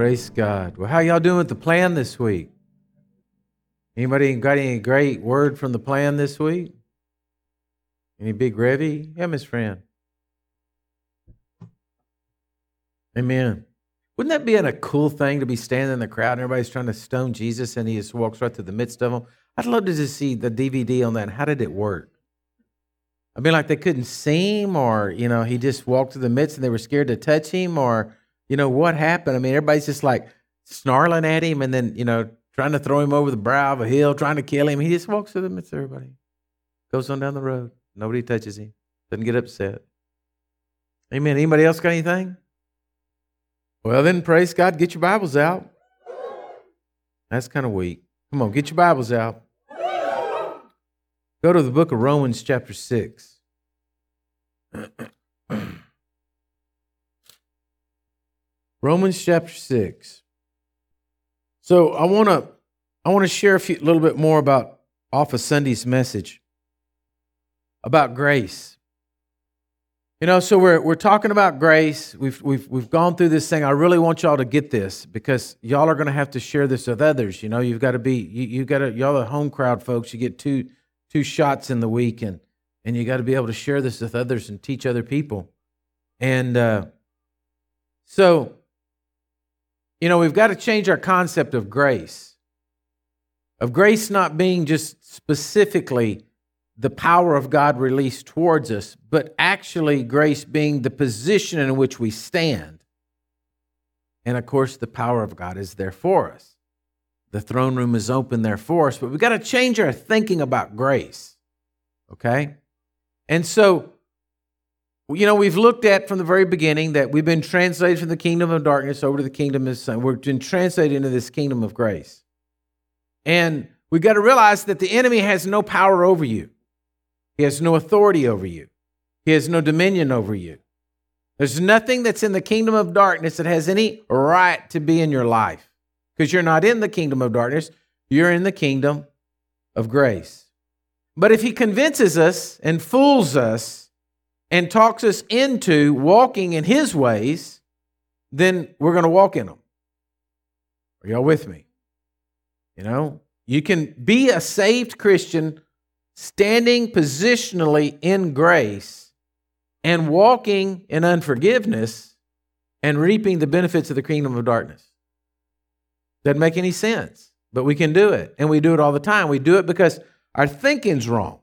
Praise God. Well, how y'all doing with the plan this week? Anybody got any great word from the plan this week? Any big revy? Yeah, Miss Fran. Amen. Wouldn't that be a cool thing to be standing in the crowd and everybody's trying to stone Jesus and he just walks right through the midst of them? I'd love to just see the DVD on that. How did it work? I mean, like they couldn't see him, or, you know, he just walked through the midst and they were scared to touch him, or, you know, what happened? I mean, everybody's just like snarling at him and then, you know, trying to throw him over the brow of a hill, trying to kill him. He just walks through the midst of everybody. Goes on down the road. Nobody touches him. Doesn't get upset. Amen. Anybody else got anything? Well, then, praise God. Get your Bibles out. That's kind of weak. Come on, get your Bibles out. Go to the book of Romans chapter 6. Romans chapter 6. So I want to share a little bit more about off of Sunday's message about grace. You know, so we're talking about grace. We've gone through this thing. I really want y'all to get this because y'all are going to have to share this with others. You know, you've got to be y'all are home crowd folks. You get two shots in the week, and you got to be able to share this with others and teach other people. And so, you know, we've got to change our concept of grace. Of grace not being just specifically the power of God released towards us, but actually grace being the position in which we stand. And of course, the power of God is there for us. The throne room is open there for us, but we've got to change our thinking about grace, okay? And so, you know, we've looked at from the very beginning that we've been translated from the kingdom of darkness over to the kingdom of His Son. We've been translated into this kingdom of grace. And we've got to realize that the enemy has no power over you. He has no authority over you. He has no dominion over you. There's nothing that's in the kingdom of darkness that has any right to be in your life. Because you're not in the kingdom of darkness, you're in the kingdom of grace. But if he convinces us and fools us and talks us into walking in his ways, then we're going to walk in them. Are y'all with me? You know, you can be a saved Christian standing positionally in grace and walking in unforgiveness and reaping the benefits of the kingdom of darkness. Doesn't make any sense, but we can do it, and we do it all the time. We do it because our thinking's wrong.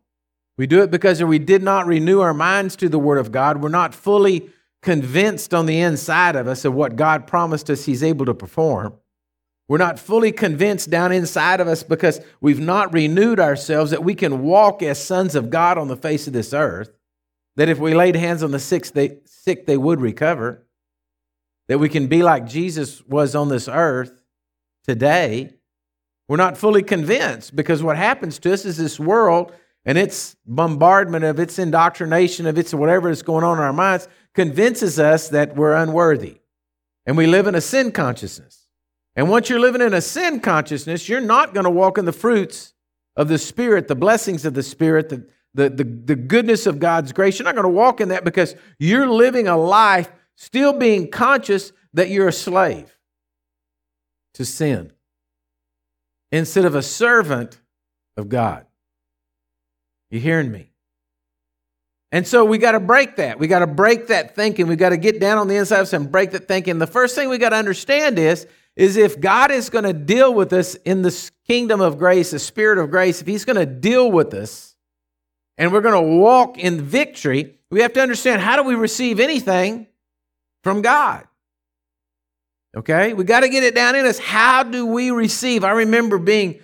We do it because if we did not renew our minds to the Word of God, we're not fully convinced on the inside of us of what God promised us He's able to perform. We're not fully convinced down inside of us because we've not renewed ourselves that we can walk as sons of God on the face of this earth, that if we laid hands on the sick, they would recover, that we can be like Jesus was on this earth. Today, we're not fully convinced because what happens to us is this world and its bombardment of its indoctrination of its whatever is going on in our minds convinces us that we're unworthy. And we live in a sin consciousness. And once you're living in a sin consciousness, you're not going to walk in the fruits of the Spirit, the blessings of the Spirit, the goodness of God's grace. You're not going to walk in that because you're living a life still being conscious that you're a slave to sin instead of a servant of God. You hearing me? And so we got to break that. We got to break that thinking. We got to get down on the inside of us and break that thinking. The first thing we got to understand is if God is going to deal with us in this kingdom of grace, the Spirit of grace, if He's going to deal with us and we're going to walk in victory, we have to understand how do we receive anything from God? Okay, we got to get it down in us. How do we receive? I remember being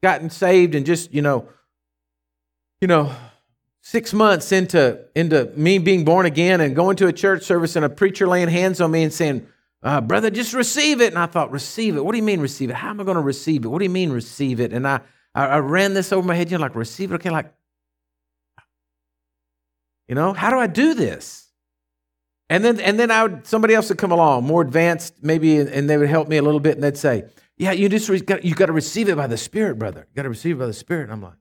gotten saved and just, you know, 6 months into me being born again and going to a church service and a preacher laying hands on me and saying, brother, just receive it. And I thought, receive it? What do you mean receive it? How am I going to receive it? What do you mean receive it? And I ran this over my head, you know, like receive it. Okay, like, you know, how do I do this? And then somebody else would come along, more advanced maybe, and they would help me a little bit, and they'd say, "Yeah, you got to receive it by the Spirit, brother. You got to receive it by the Spirit." And I'm like,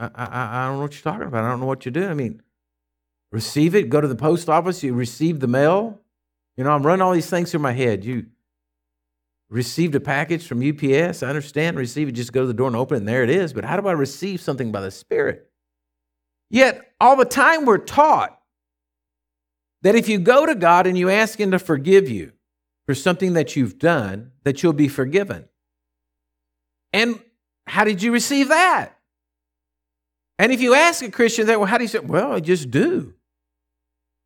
"I don't know what you're talking about. I don't know what you're doing. I mean, receive it, go to the post office, you receive the mail. You know, I'm running all these things through my head. You received a package from UPS. I understand, receive it, just go to the door and open it, and there it is. But how do I receive something by the Spirit? Yet, all the time we're taught that if you go to God and you ask Him to forgive you for something that you've done, that you'll be forgiven. And how did you receive that? And if you ask a Christian that, well, how do you say, well, I just do.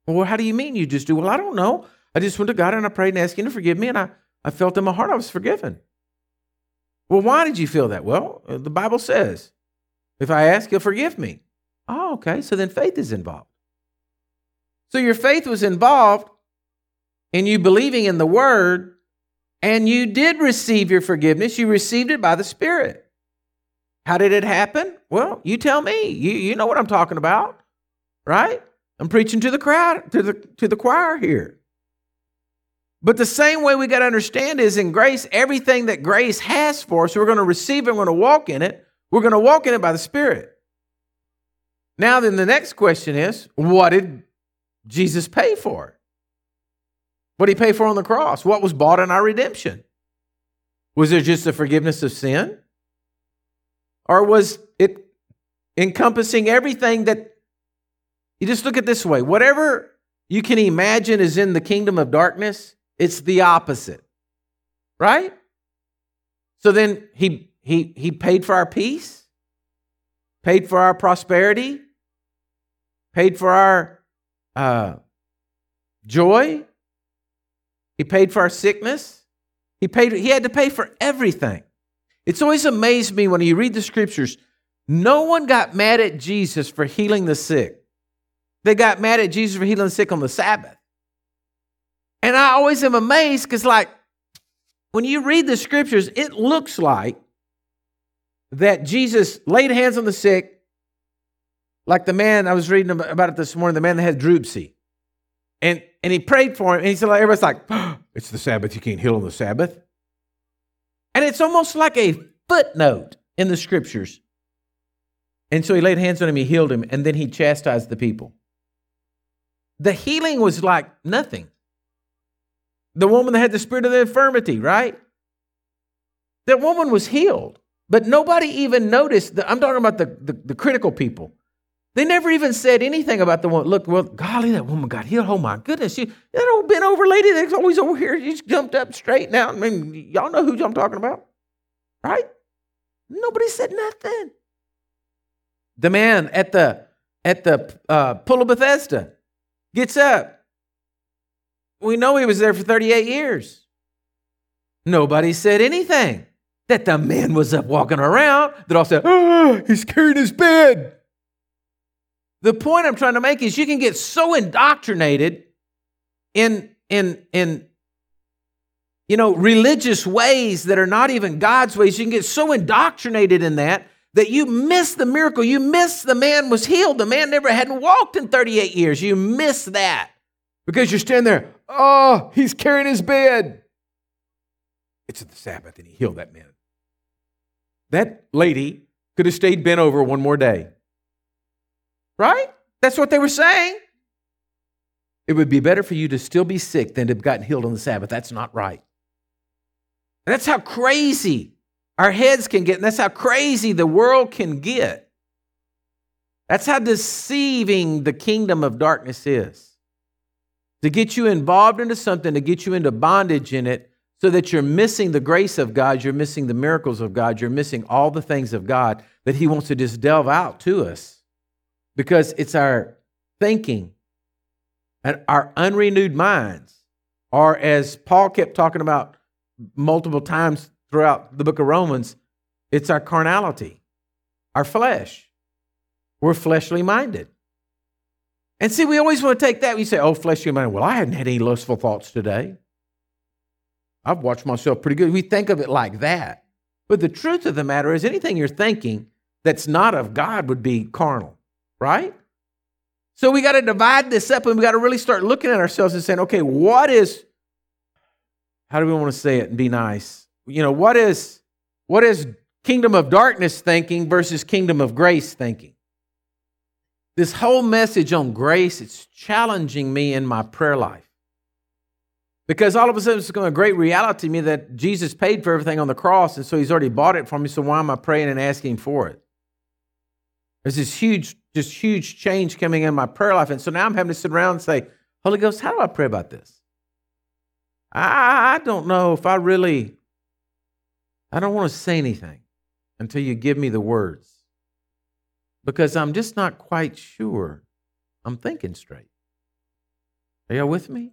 Well, how do you mean you just do? Well, I don't know. I just went to God and I prayed and asked Him to forgive me, and I felt in my heart I was forgiven. Well, why did you feel that? Well, the Bible says, if I ask, He'll forgive me. Oh, okay. So then faith is involved. So your faith was involved in you believing in the Word, and you did receive your forgiveness. You received it by the Spirit. How did it happen? Well, you tell me. You know what I'm talking about, right? I'm preaching to the crowd, to the choir here. But the same way we got to understand is in grace, everything that grace has for us, we're going to receive it, we're going to walk in it. We're going to walk in it by the Spirit. Now then the next question is, what did Jesus pay for? What did He pay for on the cross? What was bought in our redemption? Was there just the forgiveness of sin? Or was it encompassing everything that, you just look at this way, whatever you can imagine is in the kingdom of darkness, it's the opposite, right? So then he paid for our peace, paid for our prosperity, paid for our joy. He paid for our sickness. He had to pay for everything. It's always amazed me when you read the scriptures, no one got mad at Jesus for healing the sick. They got mad at Jesus for healing the sick on the Sabbath. And I always am amazed because, like, when you read the scriptures, it looks like that Jesus laid hands on the sick, like the man, I was reading about it this morning, the man that had dropsy. And He prayed for him, and He said, like, everybody's like, oh, it's the Sabbath, you can't heal on the Sabbath. And it's almost like a footnote in the scriptures. And so He laid hands on him, He healed him, and then He chastised the people. The healing was like nothing. The woman that had the spirit of the infirmity, right? That woman was healed, but nobody even noticed. I'm talking about the critical people. They never even said anything about the woman. Look, well, golly, that woman got healed. Oh, my goodness. That old bent-over lady that's always over here, she's jumped up straight now. I mean, y'all know who I'm talking about, right? Nobody said nothing. The man at the pool of Bethesda gets up. We know he was there for 38 years. Nobody said anything. That the man was up walking around. That all said, oh, he's carrying his bed. The point I'm trying to make is you can get so indoctrinated in you know, religious ways that are not even God's ways. You can get so indoctrinated in that you miss the miracle. You miss the man was healed. The man never hadn't walked in 38 years. You miss that because you're standing there, oh, he's carrying his bed. It's the Sabbath and He healed that man. That lady could have stayed bent over one more day. Right? That's what they were saying. It would be better for you to still be sick than to have gotten healed on the Sabbath. That's not right. And that's how crazy our heads can get, and that's how crazy the world can get. That's how deceiving the kingdom of darkness is. To get you involved into something, to get you into bondage in it, so that you're missing the grace of God, you're missing the miracles of God, you're missing all the things of God that He wants to just delve out to us. Because it's our thinking and our unrenewed minds, or as Paul kept talking about multiple times throughout the book of Romans, it's our carnality, our flesh. We're fleshly minded. And see, we always want to take that. We say, oh, fleshly minded. Well, I hadn't had any lustful thoughts today. I've watched myself pretty good. We think of it like that. But the truth of the matter is anything you're thinking that's not of God would be carnal. Right? So we got to divide this up, and we got to really start looking at ourselves and saying, okay, how do we want to say it and be nice? You know, what is kingdom of darkness thinking versus kingdom of grace thinking? This whole message on grace, it's challenging me in my prayer life. Because all of a sudden it's become a great reality to me that Jesus paid for everything on the cross, and so he's already bought it for me, so why am I praying and asking for it? There's this huge change coming in my prayer life, and so now I'm having to sit around and say, Holy Ghost, how do I pray about this? I don't know if I don't want to say anything until you give me the words, because I'm just not quite sure I'm thinking straight. Are y'all with me?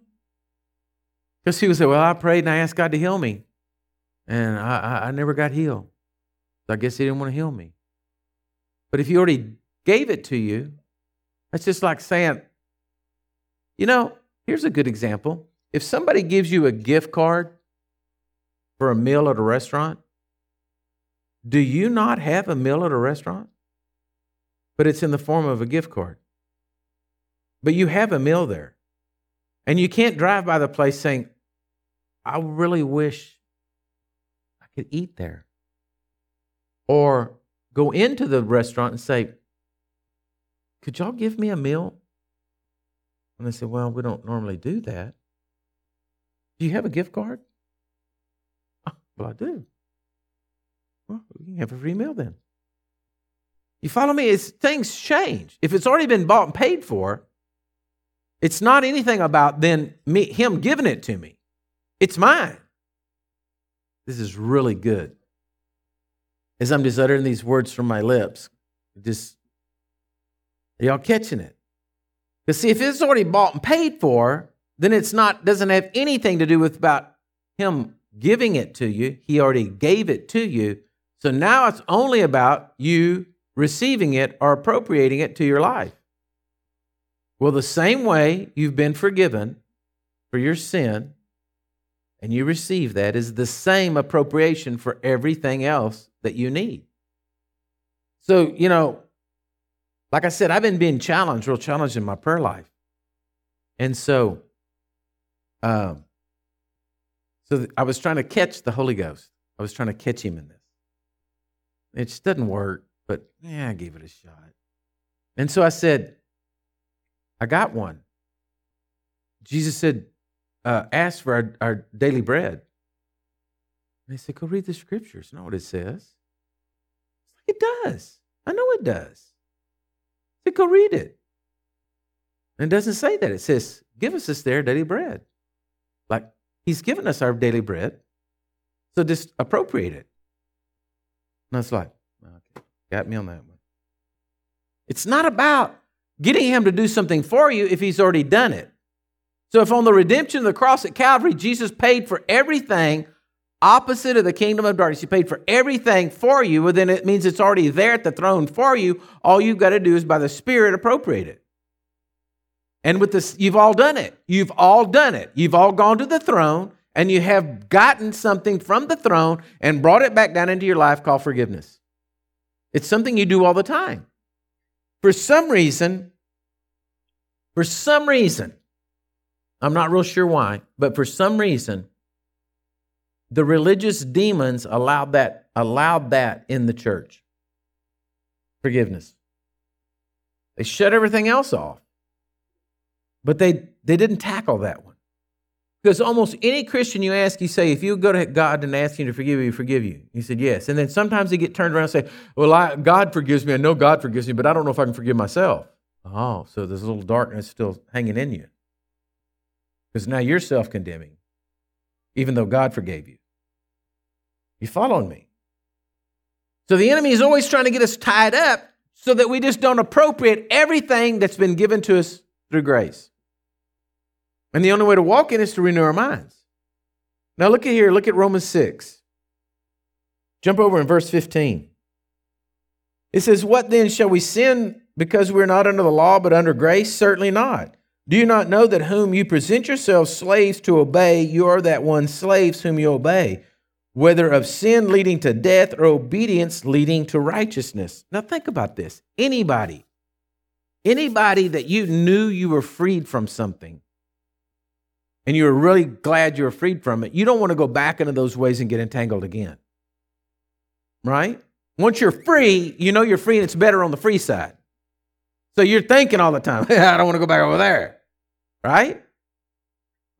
Because people say, well, I prayed and I asked God to heal me, and I never got healed. So I guess he didn't want to heal me. But if he already gave it to you, that's just like saying, you know, here's a good example. If somebody gives you a gift card for a meal at a restaurant, do you not have a meal at a restaurant? But it's in the form of a gift card. But you have a meal there. And you can't drive by the place saying, I really wish I could eat there. Or go into the restaurant and say, could y'all give me a meal? And they say, well, we don't normally do that. Do you have a gift card? Oh, well, I do. Well, we can have a free meal then. You follow me? Things change. If it's already been bought and paid for, it's not anything about him giving it to me. It's mine. This is really good. As I'm just uttering these words from my lips, are y'all catching it? Because see, if it's already bought and paid for, then it's doesn't have anything to do with about him giving it to you. He already gave it to you. So now it's only about you receiving it or appropriating it to your life. Well, the same way you've been forgiven for your sin and you receive that is the same appropriation for everything else that you need. So, you know, like I said, I've been being real challenged in my prayer life. And so, I was trying to catch the Holy Ghost. I was trying to catch him in this. It just doesn't work, but I gave it a shot. And so I said, I got one. Jesus said, ask for our daily bread. And they said, go read the scriptures. You know what it says? It does. I know it does. I said, go read it. And it doesn't say that. It says, give us this their daily bread. Like, he's given us our daily bread. So just appropriate it. And I was like, okay, got me on that one. It's not about getting him to do something for you if he's already done it. So if on the redemption of the cross at Calvary, Jesus paid for everything opposite of the kingdom of darkness. He paid for everything for you. Well, then it means it's already there at the throne for you. All you've got to do is by the Spirit appropriate it. And with this, you've all done it. You've all done it. You've all gone to the throne and you have gotten something from the throne and brought it back down into your life called forgiveness. It's something you do all the time. For some reason, I'm not real sure why, but for some reason, the religious demons allowed that in the church. Forgiveness. They shut everything else off, but they didn't tackle that one. Because almost any Christian you ask, you say, if you go to God and ask him to forgive you, he'll forgive you. He said, yes. And then sometimes they get turned around and say, well, God forgives me. I know God forgives me, but I don't know if I can forgive myself. Oh, so there's a little darkness still hanging in you. Because now you're self-condemning, even though God forgave you. You following me? So the enemy is always trying to get us tied up so that we just don't appropriate everything that's been given to us through grace. And the only way to walk in is to renew our minds. Now look at here. Look at Romans 6. Jump over in verse 15. It says, what then shall we sin because we're not under the law but under grace? Certainly not. Do you not know that whom you present yourselves slaves to obey, you are that one slaves whom you obey, whether of sin leading to death or obedience leading to righteousness? Now think about this. Anybody that you knew you were freed from something, and you were really glad you were freed from it, you don't want to go back into those ways and get entangled again. Right? Once you're free, you know you're free and it's better on the free side. So you're thinking all the time, I don't want to go back over there, right?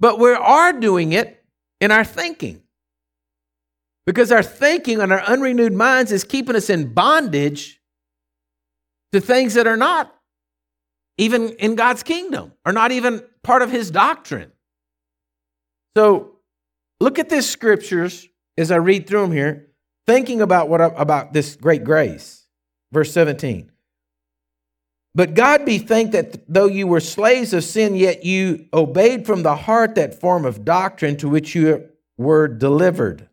But we are doing it in our thinking, because our thinking and our unrenewed minds is keeping us in bondage to things that are not even in God's kingdom, are not even part of his doctrine. So look at these scriptures as I read through them here, thinking about about this great grace. Verse 17. But God be thanked that though you were slaves of sin, yet you obeyed from the heart that form of doctrine to which you were delivered.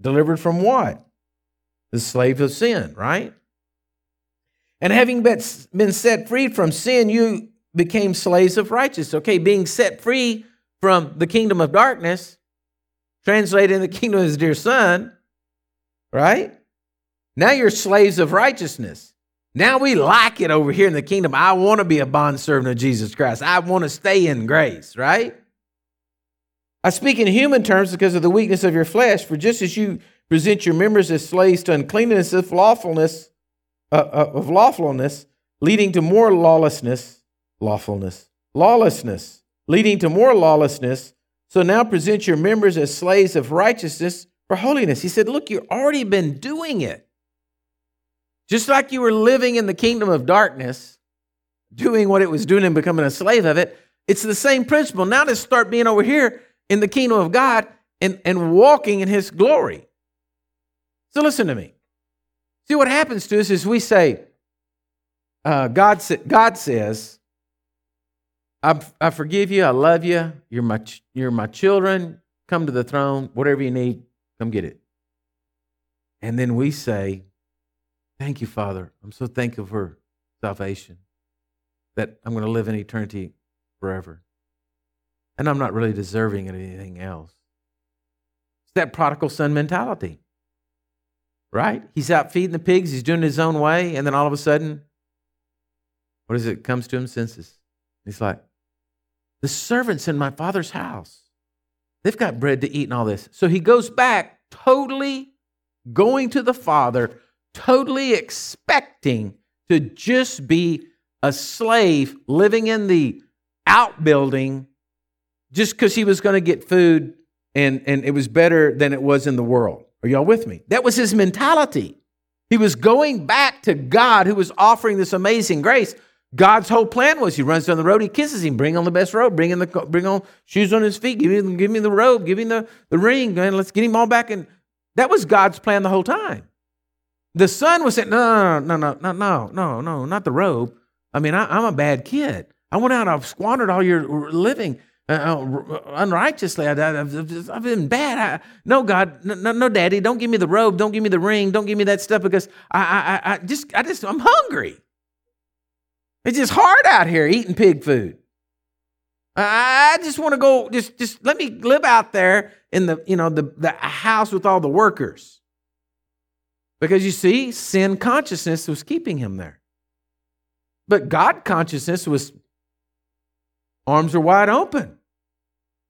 Delivered from what? The slave of sin, right? And having been set free from sin, you became slaves of righteousness. Okay, being set free from the kingdom of darkness, translated in the kingdom of his dear son, right? Now you're slaves of righteousness. Now we like it over here in the kingdom. I want to be a bondservant of Jesus Christ. I want to stay in grace, right? I speak in human terms because of the weakness of your flesh, for just as you present your members as slaves to uncleanness of lawfulness, leading to more lawlessness, leading to more lawlessness, so now present your members as slaves of righteousness for holiness. He said, look, you've already been doing it. Just like you were living in the kingdom of darkness, doing what it was doing and becoming a slave of it, it's the same principle. Now let's start being over here in the kingdom of God and walking in his glory. So listen to me. See, what happens to us is we say, God says, I forgive you, I love you, you're my children, come to the throne, whatever you need, come get it. And then we say, thank you, Father. I'm so thankful for salvation, that I'm going to live in eternity forever. And I'm not really deserving of anything else. It's that prodigal son mentality, right? He's out feeding the pigs, he's doing it his own way, and then all of a sudden, what is it? Comes to him, senses. He's like, the servants in my father's house, they've got bread to eat and all this. So he goes back totally going to the Father, totally expecting to just be a slave living in the outbuilding just because he was going to get food and it was better than it was in the world. Are y'all with me? That was his mentality. He was going back to God who was offering this amazing grace. God's whole plan was he runs down the road, he kisses him, bring on the best robe, bring on shoes on his feet, give me the robe, give him the ring, and let's get him all back. And that was God's plan the whole time. The son was saying, no, not the robe. I mean, I'm a bad kid. I went out, I've squandered all your living unrighteously. I've been bad. No, Daddy, don't give me the robe. Don't give me the ring. Don't give me that stuff because I just I'm hungry. It's just hard out here eating pig food. I just want to go, just let me live out there in the house with all the workers. Because you see, sin consciousness was keeping him there. But God consciousness was, arms are wide open.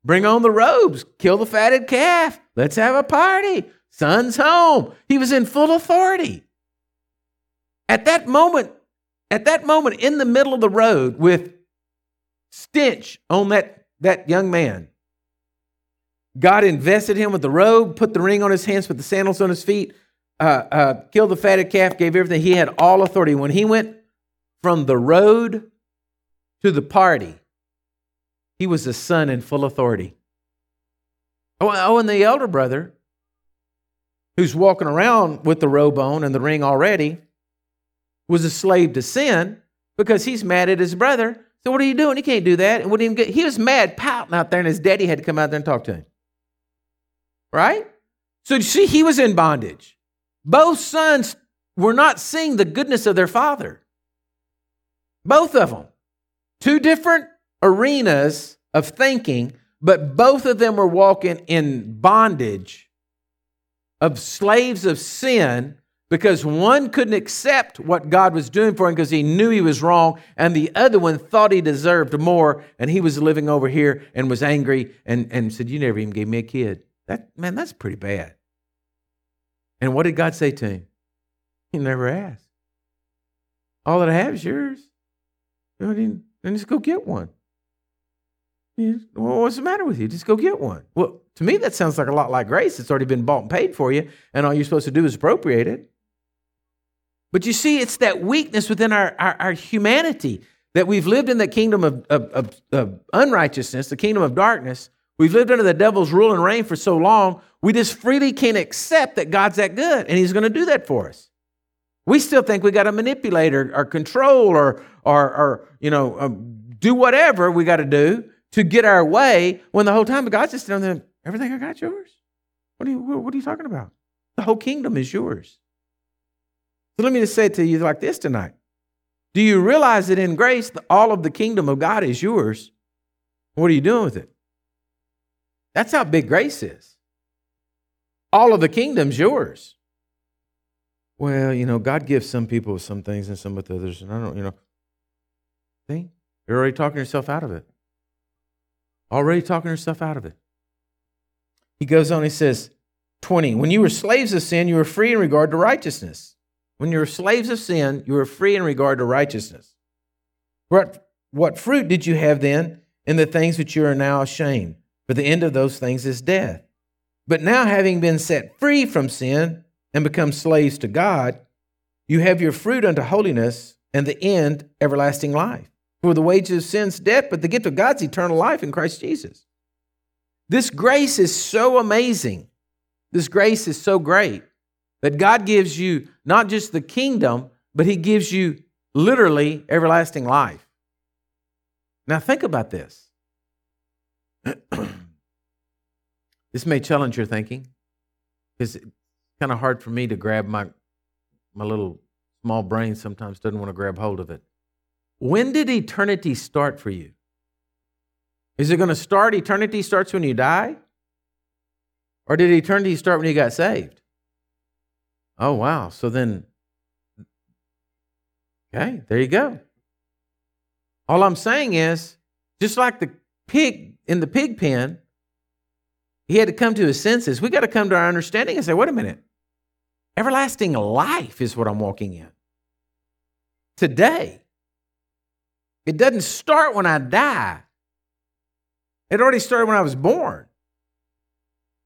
Bring on the robes, kill the fatted calf, let's have a party, son's home. He was in full authority. At that moment, in the middle of the road with stench on that young man, God invested him with the robe, put the ring on his hands, put the sandals on his feet, killed the fatted calf, gave everything. He had all authority. When he went from the road to the party, he was a son in full authority. Oh, and the elder brother, who's walking around with the robe on and the ring already, was a slave to sin because he's mad at his brother. So what are you doing? He can't do that. And wouldn't even get. He was mad, pouting out there, and his daddy had to come out there and talk to him. Right? So you see, he was in bondage. Both sons were not seeing the goodness of their father. Both of them. Two different arenas of thinking, but both of them were walking in bondage of slaves of sin, because one couldn't accept what God was doing for him because he knew he was wrong, and the other one thought he deserved more, and he was living over here and was angry and said, you never even gave me a kid. That's pretty bad. And what did God say to him? He never asked. All that I have is yours. You know, then just go get one. Well, what's the matter with you? Just go get one. Well, to me, that sounds like a lot like grace. It's already been bought and paid for you, and all you're supposed to do is appropriate it. But you see, it's that weakness within our humanity that we've lived in the kingdom of unrighteousness, the kingdom of darkness. We've lived under the devil's rule and reign for so long, we just freely can't accept that God's that good, and he's going to do that for us. We still think we got to manipulate or control or do whatever we got to do to get our way, when the whole time God's just telling them, everything I got yours. What are you talking about? The whole kingdom is yours. So let me just say it to you like this tonight. Do you realize that in grace, all of the kingdom of God is yours? What are you doing with it? That's how big grace is. All of the kingdom's yours. Well, God gives some people some things and some with others, and I don't. See? You're already talking yourself out of it. Already talking herself out of it. He goes on, he says, 20, when you were slaves of sin, you were free in regard to righteousness. When you were slaves of sin, you were free in regard to righteousness. What fruit did you have then in the things which you are now ashamed? For the end of those things is death. But now, having been set free from sin and become slaves to God, you have your fruit unto holiness, and the end, everlasting life. For the wages of sin's death, but the gift of God's eternal life in Christ Jesus. This grace is so amazing. This grace is so great that God gives you not just the kingdom, but he gives you literally everlasting life. Now think about this. This may challenge your thinking, because it's kind of hard for me to grab my little small brain sometimes doesn't want to grab hold of it. When did eternity start for you? Is it going to start? Eternity starts when you die? Or did eternity start when you got saved? Oh, wow. So then, okay, there you go. All I'm saying is, just like the pig in the pig pen, he had to come to his senses. We got to come to our understanding and say, wait a minute. Everlasting life is what I'm walking in today. It doesn't start when I die. It already started when I was born.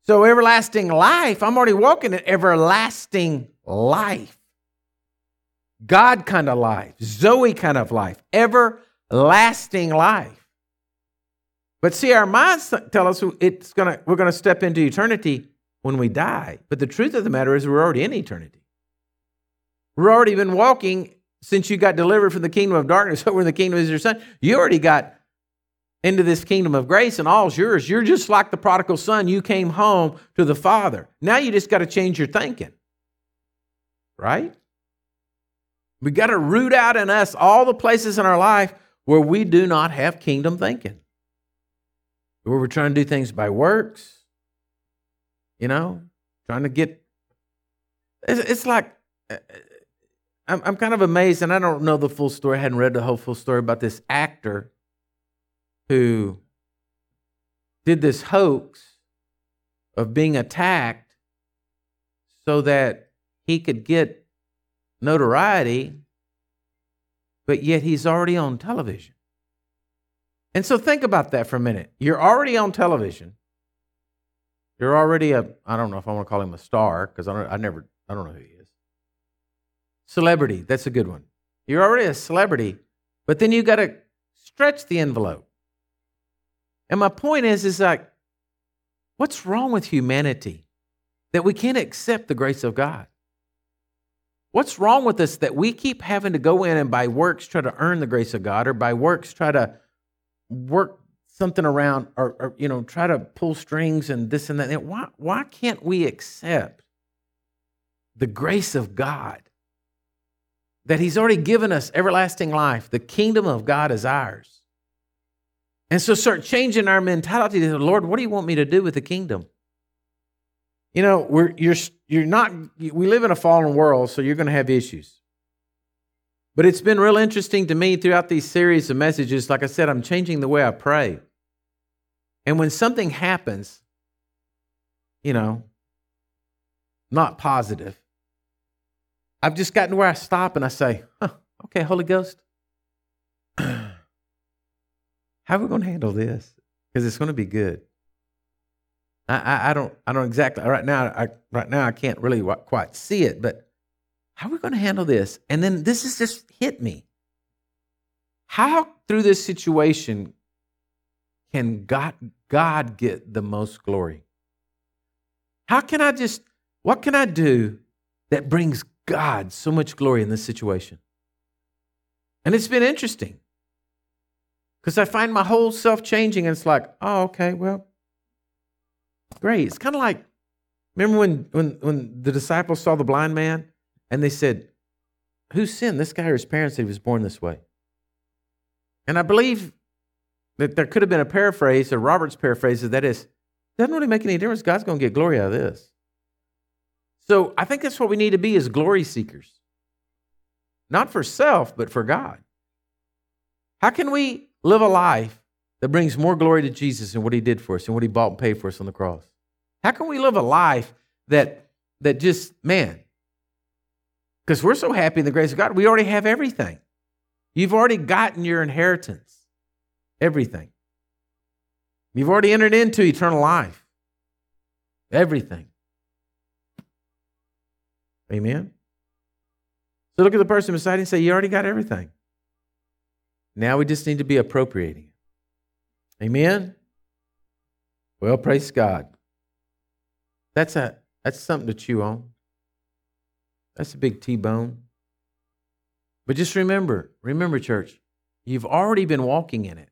So everlasting life, I'm already walking in everlasting life. God kind of life, Zoe kind of life, everlasting life. But see, our minds tell us we're going to step into eternity when we die. But the truth of the matter is we're already in eternity. We've already been walking. Since you got delivered from the kingdom of darkness over in the kingdom of your son, you already got into this kingdom of grace and all's yours. You're just like the prodigal son. You came home to the father. Now you just got to change your thinking, right? We got to root out in us all the places in our life where we do not have kingdom thinking, where we're trying to do things by works, trying to get, it's like, I'm kind of amazed, and I don't know the full story. I hadn't read the whole full story about this actor who did this hoax of being attacked so that he could get notoriety, but yet he's already on television. And so think about that for a minute. You're already on television. You're already I don't know if I want to call him a star, because I don't know who he is. Celebrity, that's a good one. You're already a celebrity, but then you got to stretch the envelope. And my point is like, what's wrong with humanity that we can't accept the grace of God? What's wrong with us that we keep having to go in and by works try to earn the grace of God, or by works try to work something around, or try to pull strings and this and that? Why can't we accept the grace of God? That he's already given us everlasting life. The kingdom of God is ours. And so start changing our mentality to the Lord, what do you want me to do with the kingdom? We live in a fallen world, so you're going to have issues. But it's been real interesting to me throughout these series of messages. Like I said, I'm changing the way I pray. And when something happens, not positive, I've just gotten to where I stop and I say, okay, Holy Ghost, how are we going to handle this? Because it's going to be good. I don't exactly right now I can't really quite see it, but how are we going to handle this? And then this has just hit me. How through this situation can God get the most glory? How can I just, what can I do that brings God so much glory in this situation? And it's been interesting because I find my whole self changing, and it's like, oh, okay, well, great. It's kind of like, remember when the disciples saw the blind man and they said, who sinned, this guy or his parents, that he was born this way? And I believe that there could have been a paraphrase, or Robert's paraphrase, that is, it doesn't really make any difference. God's going to get glory out of this. So I think that's what we need to be, as glory seekers. Not for self, but for God. How can we live a life that brings more glory to Jesus and what he did for us and what he bought and paid for us on the cross? How can we live a life that just, man, because we're so happy in the grace of God, we already have everything. You've already gotten your inheritance, everything. You've already entered into eternal life, everything. Amen? So look at the person beside you and say, you already got everything. Now we just need to be appropriating it. Amen? Well, praise God. That's something to chew on. That's a big T-bone. But just remember, church, you've already been walking in it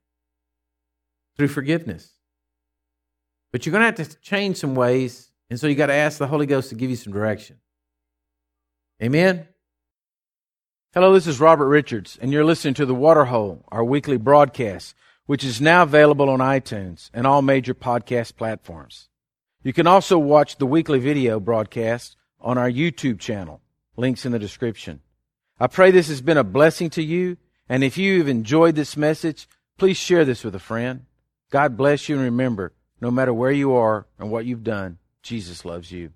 through forgiveness. But you're going to have to change some ways, and so you got to ask the Holy Ghost to give you some direction. Amen? Hello, this is Robert Richarz, and you're listening to The Waterhole, our weekly broadcast, which is now available on iTunes and all major podcast platforms. You can also watch the weekly video broadcast on our YouTube channel. Links in the description. I pray this has been a blessing to you, and if you've enjoyed this message, please share this with a friend. God bless you, and remember, no matter where you are and what you've done, Jesus loves you.